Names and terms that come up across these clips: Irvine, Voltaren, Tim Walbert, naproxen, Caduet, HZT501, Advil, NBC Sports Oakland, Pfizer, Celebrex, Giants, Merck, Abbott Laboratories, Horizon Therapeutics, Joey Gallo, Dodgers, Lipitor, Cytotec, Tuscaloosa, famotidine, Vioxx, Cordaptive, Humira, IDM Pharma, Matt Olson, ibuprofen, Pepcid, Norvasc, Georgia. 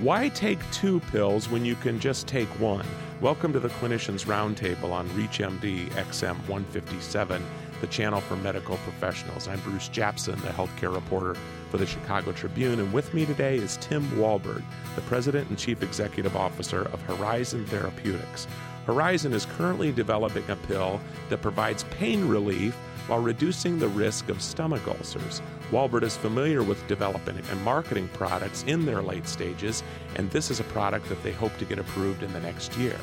Why take two pills when you can just take one? Welcome to the Clinicians Roundtable on ReachMD XM 157, the channel for medical professionals. I'm Bruce Japson, the healthcare reporter for the Chicago Tribune, and with me today is Tim Walbert, the President and Chief Executive Officer of Horizon Therapeutics. Horizon is currently developing a pill that provides pain relief while reducing the risk of stomach ulcers. Walbert is familiar with developing and marketing products in their late stages, and this is a product that they hope to get approved in the next year.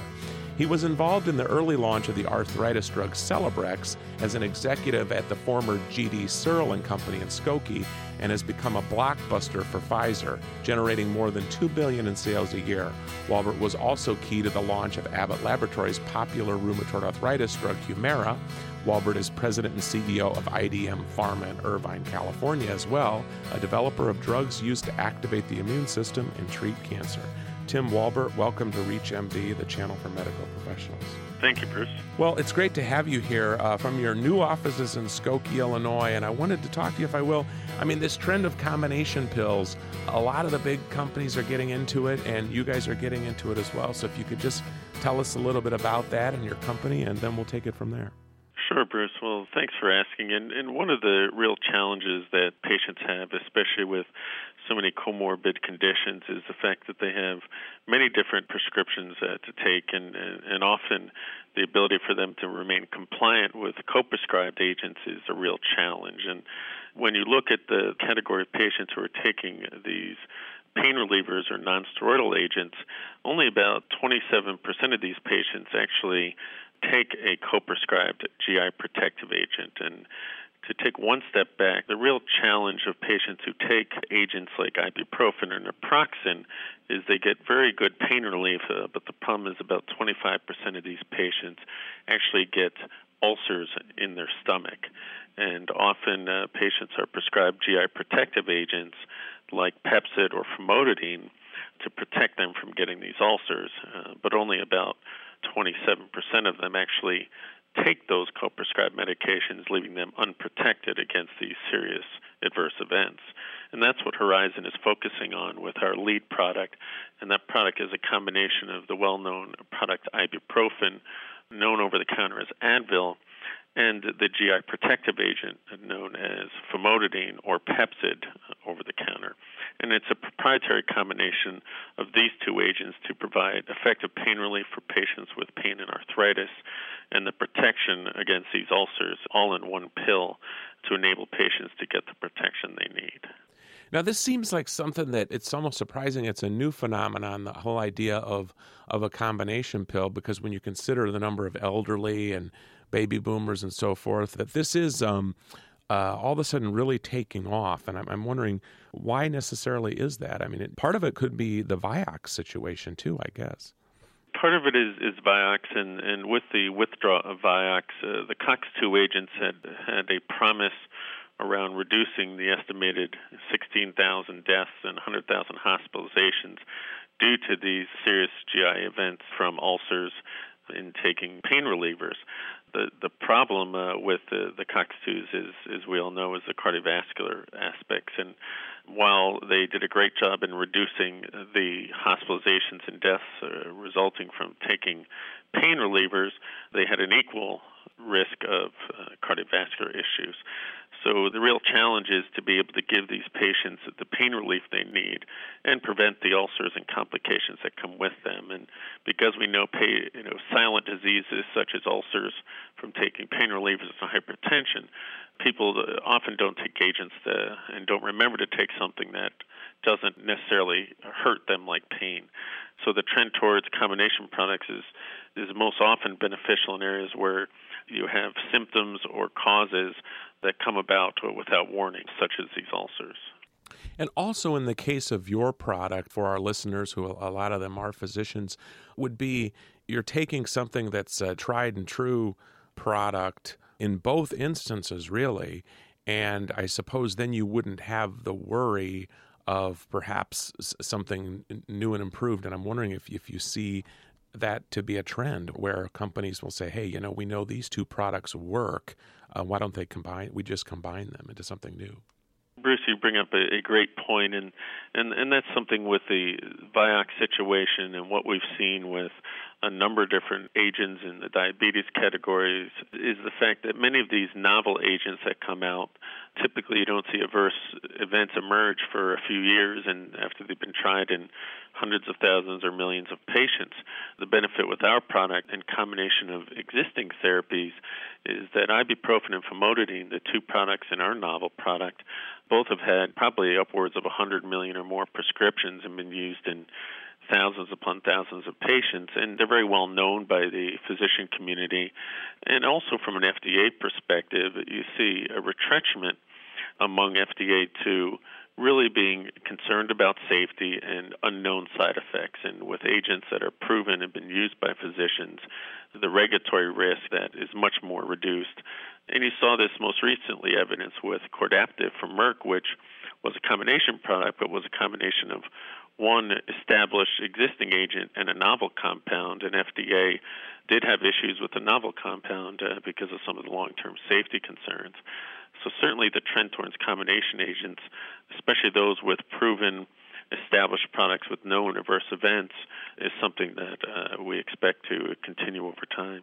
He was involved in the early launch of the arthritis drug Celebrex as an executive at the former GD Searle & Company in Skokie and has become a blockbuster for Pfizer, generating more than $2 billion in sales a year. Walbert was also key to the launch of Abbott Laboratories' popular rheumatoid arthritis drug Humira. Walbert is president and CEO of IDM Pharma in Irvine, California as well, a developer of drugs used to activate the immune system and treat cancer. Tim Walbert, welcome to ReachMD, the channel for medical professionals. Thank you, Bruce. Well, it's great to have you here from your new offices in Skokie, Illinois, and I wanted to talk to you, if I will. I mean, this trend of combination pills, a lot of the big companies are getting into it, and you guys are getting into it as well. So if you could just tell us a little bit about that and your company, and then we'll take it from there. Sure, Bruce. Well, thanks for asking. And one of the real challenges that patients have, especially with so many comorbid conditions, is the fact that they have many different prescriptions to take, and often the ability for them to remain compliant with co-prescribed agents is a real challenge. And when you look at the category of patients who are taking these pain relievers or nonsteroidal agents, only about 27% of these patients actually take a co-prescribed GI protective agent. And to take one step back, the real challenge of patients who take agents like ibuprofen or naproxen is they get very good pain relief, but the problem is about 25% of these patients actually get ulcers in their stomach. And often patients are prescribed GI protective agents like Pepcid or famotidine to protect them from getting these ulcers, but only about 27% of them actually take those co-prescribed medications, leaving them unprotected against these serious adverse events. And that's what Horizon is focusing on with our lead product, and that product is a combination of the well-known product ibuprofen, known over-the-counter as Advil, and the GI protective agent known as famotidine or Pepcid over-the-counter. And it's a proprietary combination of these two agents to provide effective pain relief for patients with pain and arthritis and the protection against these ulcers all in one pill to enable patients to get the protection they need. Now, this seems like something that it's almost surprising. It's a new phenomenon, the whole idea of a combination pill, because when you consider the number of elderly and baby boomers and so forth, that this is all of a sudden really taking off. And I'm wondering why necessarily is that? I mean, part of it could be the Vioxx situation too, I guess. Part of it is Vioxx, and with the withdrawal of Vioxx, the COX-2 agents had a promise around reducing the estimated 16,000 deaths and 100,000 hospitalizations due to these serious GI events from ulcers in taking pain relievers. The problem with the COX-2s, as we all know, is the cardiovascular aspects. And while they did a great job in reducing the hospitalizations and deaths resulting from taking pain relievers, they had an equal risk of cardiovascular issues. So the real challenge is to be able to give these patients the pain relief they need and prevent the ulcers and complications that come with them. And because we know, silent diseases such as ulcers from taking pain relievers and hypertension, people often don't take agents and don't remember to take something that doesn't necessarily hurt them like pain. So the trend towards combination products is most often beneficial in areas where you have symptoms or causes that come about without warning, such as these ulcers. And also in the case of your product, for our listeners, who a lot of them are physicians, would be you're taking something that's a tried and true product in both instances, really, and I suppose then you wouldn't have the worry of perhaps something new and improved. And I'm wondering if you see that to be a trend where companies will say, hey, we know these two products work. Why don't we just combine them into something new? Bruce, you bring up a great point, and that's something with the Vioxx situation and what we've seen with a number of different agents in the diabetes categories is the fact that many of these novel agents that come out, typically you don't see adverse events emerge for a few years, and after they've been tried in hundreds of thousands or millions of patients. The benefit with our product and combination of existing therapies is that ibuprofen and famotidine, the two products in our novel product, both have had probably upwards of 100 million or more prescriptions and been used in thousands upon thousands of patients, and they're very well known by the physician community. And also from an FDA perspective, you see a retrenchment among FDA to really being concerned about safety and unknown side effects. And with agents that are proven and been used by physicians, the regulatory risk that is much more reduced. And you saw this most recently evidenced with Cordaptive from Merck, which was a combination product, but was a combination of one established existing agent and a novel compound, and FDA did have issues with the novel compound because of some of the long-term safety concerns. So certainly the trend towards combination agents, especially those with proven established products with known adverse events, is something that we expect to continue over time.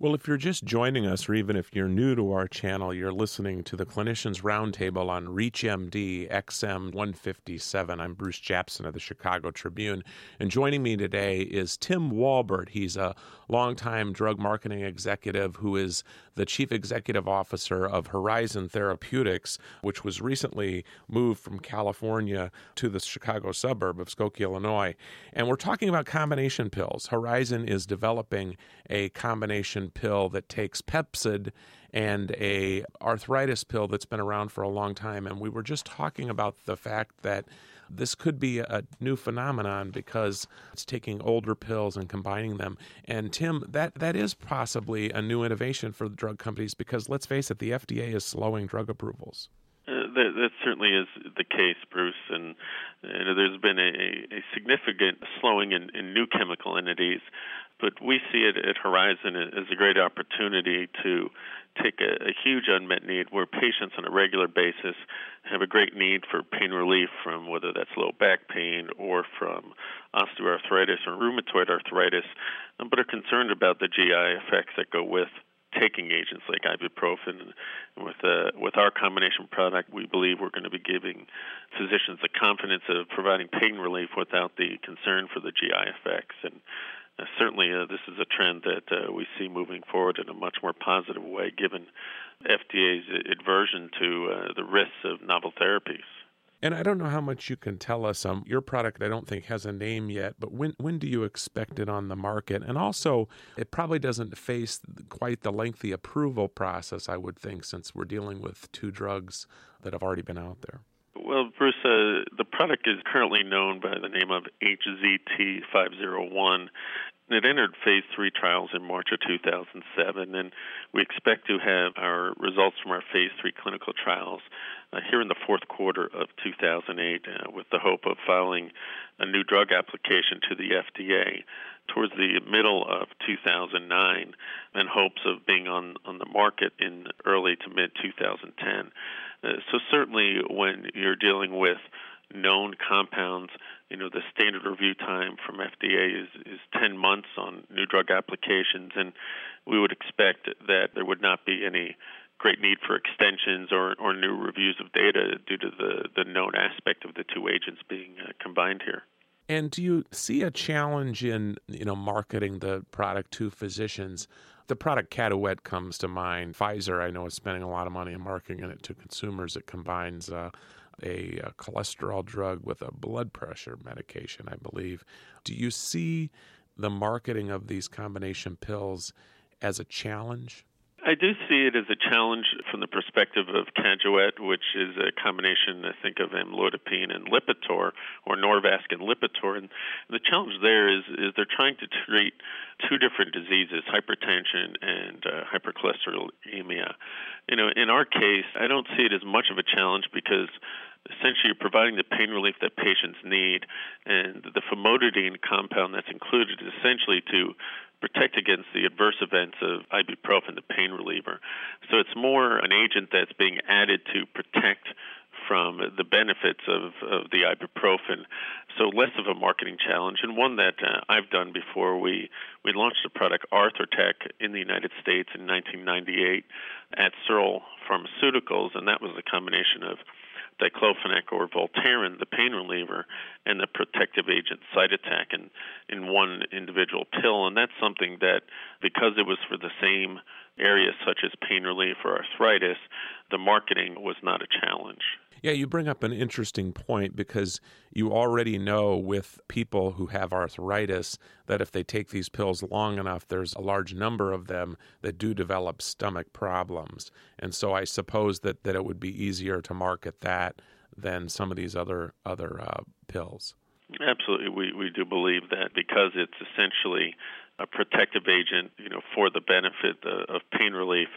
Well, if you're just joining us, or even if you're new to our channel, you're listening to the Clinicians Roundtable on ReachMD XM 157. I'm Bruce Japson of the Chicago Tribune, and joining me today is Tim Walbert. He's a longtime drug marketing executive who is the chief executive officer of Horizon Therapeutics, which was recently moved from California to the Chicago suburb of Skokie, Illinois. And we're talking about combination pills. Horizon is developing a combination pill that takes Pepcid and a arthritis pill that's been around for a long time. And we were just talking about the fact that this could be a new phenomenon because it's taking older pills and combining them. And Tim, that is possibly a new innovation for the drug companies because, let's face it, the FDA is slowing drug approvals. That certainly is the case, Bruce, and there's been a significant slowing in new chemical entities, but we see it at Horizon as a great opportunity to take a huge unmet need where patients on a regular basis have a great need for pain relief from whether that's low back pain or from osteoarthritis or rheumatoid arthritis, but are concerned about the GI effects that go with taking agents like ibuprofen. And with our combination product, we believe we're going to be giving physicians the confidence of providing pain relief without the concern for the GI effects. And certainly this is a trend that we see moving forward in a much more positive way, given FDA's aversion to the risks of novel therapies. And I don't know how much you can tell us. Your product, I don't think, has a name yet, but when do you expect it on the market? And also, it probably doesn't face quite the lengthy approval process, I would think, since we're dealing with two drugs that have already been out there. Well, Bruce, the product is currently known by the name of HZT501. It entered phase 3 trials in March of 2007, and we expect to have our results from our phase 3 clinical trials here in the fourth quarter of 2008 with the hope of filing a new drug application to the FDA towards the middle of 2009 in hopes of being on the market in early to mid-2010. So certainly when you're dealing with known compounds, you know, the standard review time from FDA is 10 months on new drug applications, and we would expect that there would not be any great need for extensions or new reviews of data due to the known aspect of the two agents being combined here. And do you see a challenge in, you know, marketing the product to physicians? The product Caduet comes to mind. Pfizer, I know, is spending a lot of money in marketing it to consumers. It combines a cholesterol drug with a blood pressure medication, I believe. Do you see the marketing of these combination pills as a challenge? I do see it as a challenge from the perspective of Caduet, which is a combination, I think, of amlodipine and Lipitor, or Norvasc and Lipitor. And the challenge there is they're trying to treat two different diseases, hypertension and hypercholesterolemia. You know, in our case, I don't see it as much of a challenge because essentially you're providing the pain relief that patients need, and the famotidine compound that's included is essentially to protect against the adverse events of ibuprofen, the pain reliever. So it's more an agent that's being added to protect from the benefits of the ibuprofen. So less of a marketing challenge, and one that I've done before. We launched the product Arthrotec in the United States in 1998 at Searle Pharmaceuticals, and that was a combination of diclofenac or Voltaren, the pain reliever, and the protective agent Cytotec in one individual pill. And that's something that, because it was for the same areas such as pain relief or arthritis, the marketing was not a challenge. Yeah, you bring up an interesting point, because you already know with people who have arthritis that if they take these pills long enough, there's a large number of them that do develop stomach problems. And so I suppose that it would be easier to market that than some of these other pills. Absolutely. We do believe that, because it's essentially a protective agent, for the benefit of pain relief,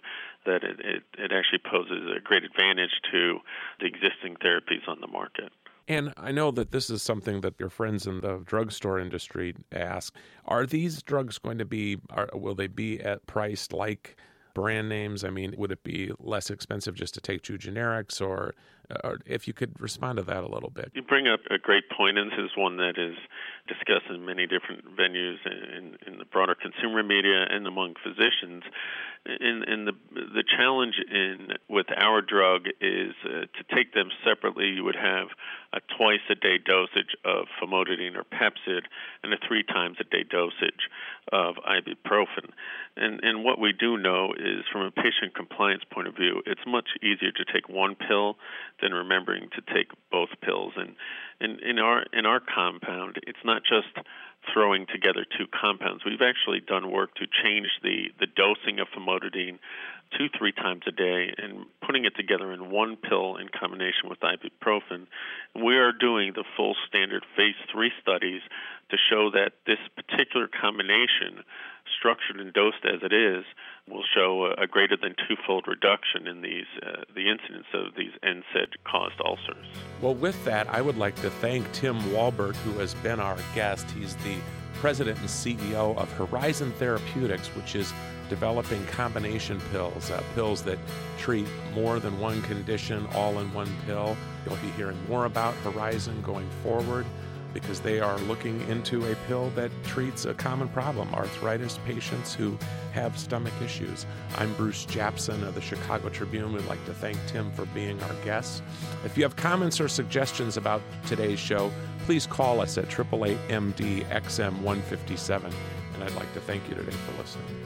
that it actually poses a great advantage to the existing therapies on the market. And I know that this is something that your friends in the drugstore industry ask. Are these drugs going to be, will they be priced like brand names? I mean, would it be less expensive just to take two generics, or if you could respond to that a little bit? You bring up a great point, and this is one that is discussed in many different venues in the broader consumer media and among physicians. And the challenge with our drug is to take them separately. You would have a twice-a-day dosage of famotidine or Pepcid and a three-times-a-day dosage of ibuprofen. And what we do know is, from a patient compliance point of view, it's much easier to take one pill than remembering to take both pills. And in our compound, it's not just throwing together two compounds. We've actually done work to change the dosing of famotidine two, three times a day and putting it together in one pill in combination with ibuprofen. We are doing the full standard phase 3 studies to show that this particular combination, structured and dosed as it is, will show a greater than twofold reduction in the incidence of these NSAID-caused ulcers. Well, with that, I would like to thank Tim Walbert, who has been our guest. He's the president and CEO of Horizon Therapeutics, which is developing combination pills, pills that treat more than one condition all in one pill. You'll be hearing more about Horizon going forward, because they are looking into a pill that treats a common problem, arthritis patients who have stomach issues. I'm Bruce Japson of the Chicago Tribune. We'd like to thank Tim for being our guest. If you have comments or suggestions about today's show, please call us at 888-MD-XM157. And I'd like to thank you today for listening.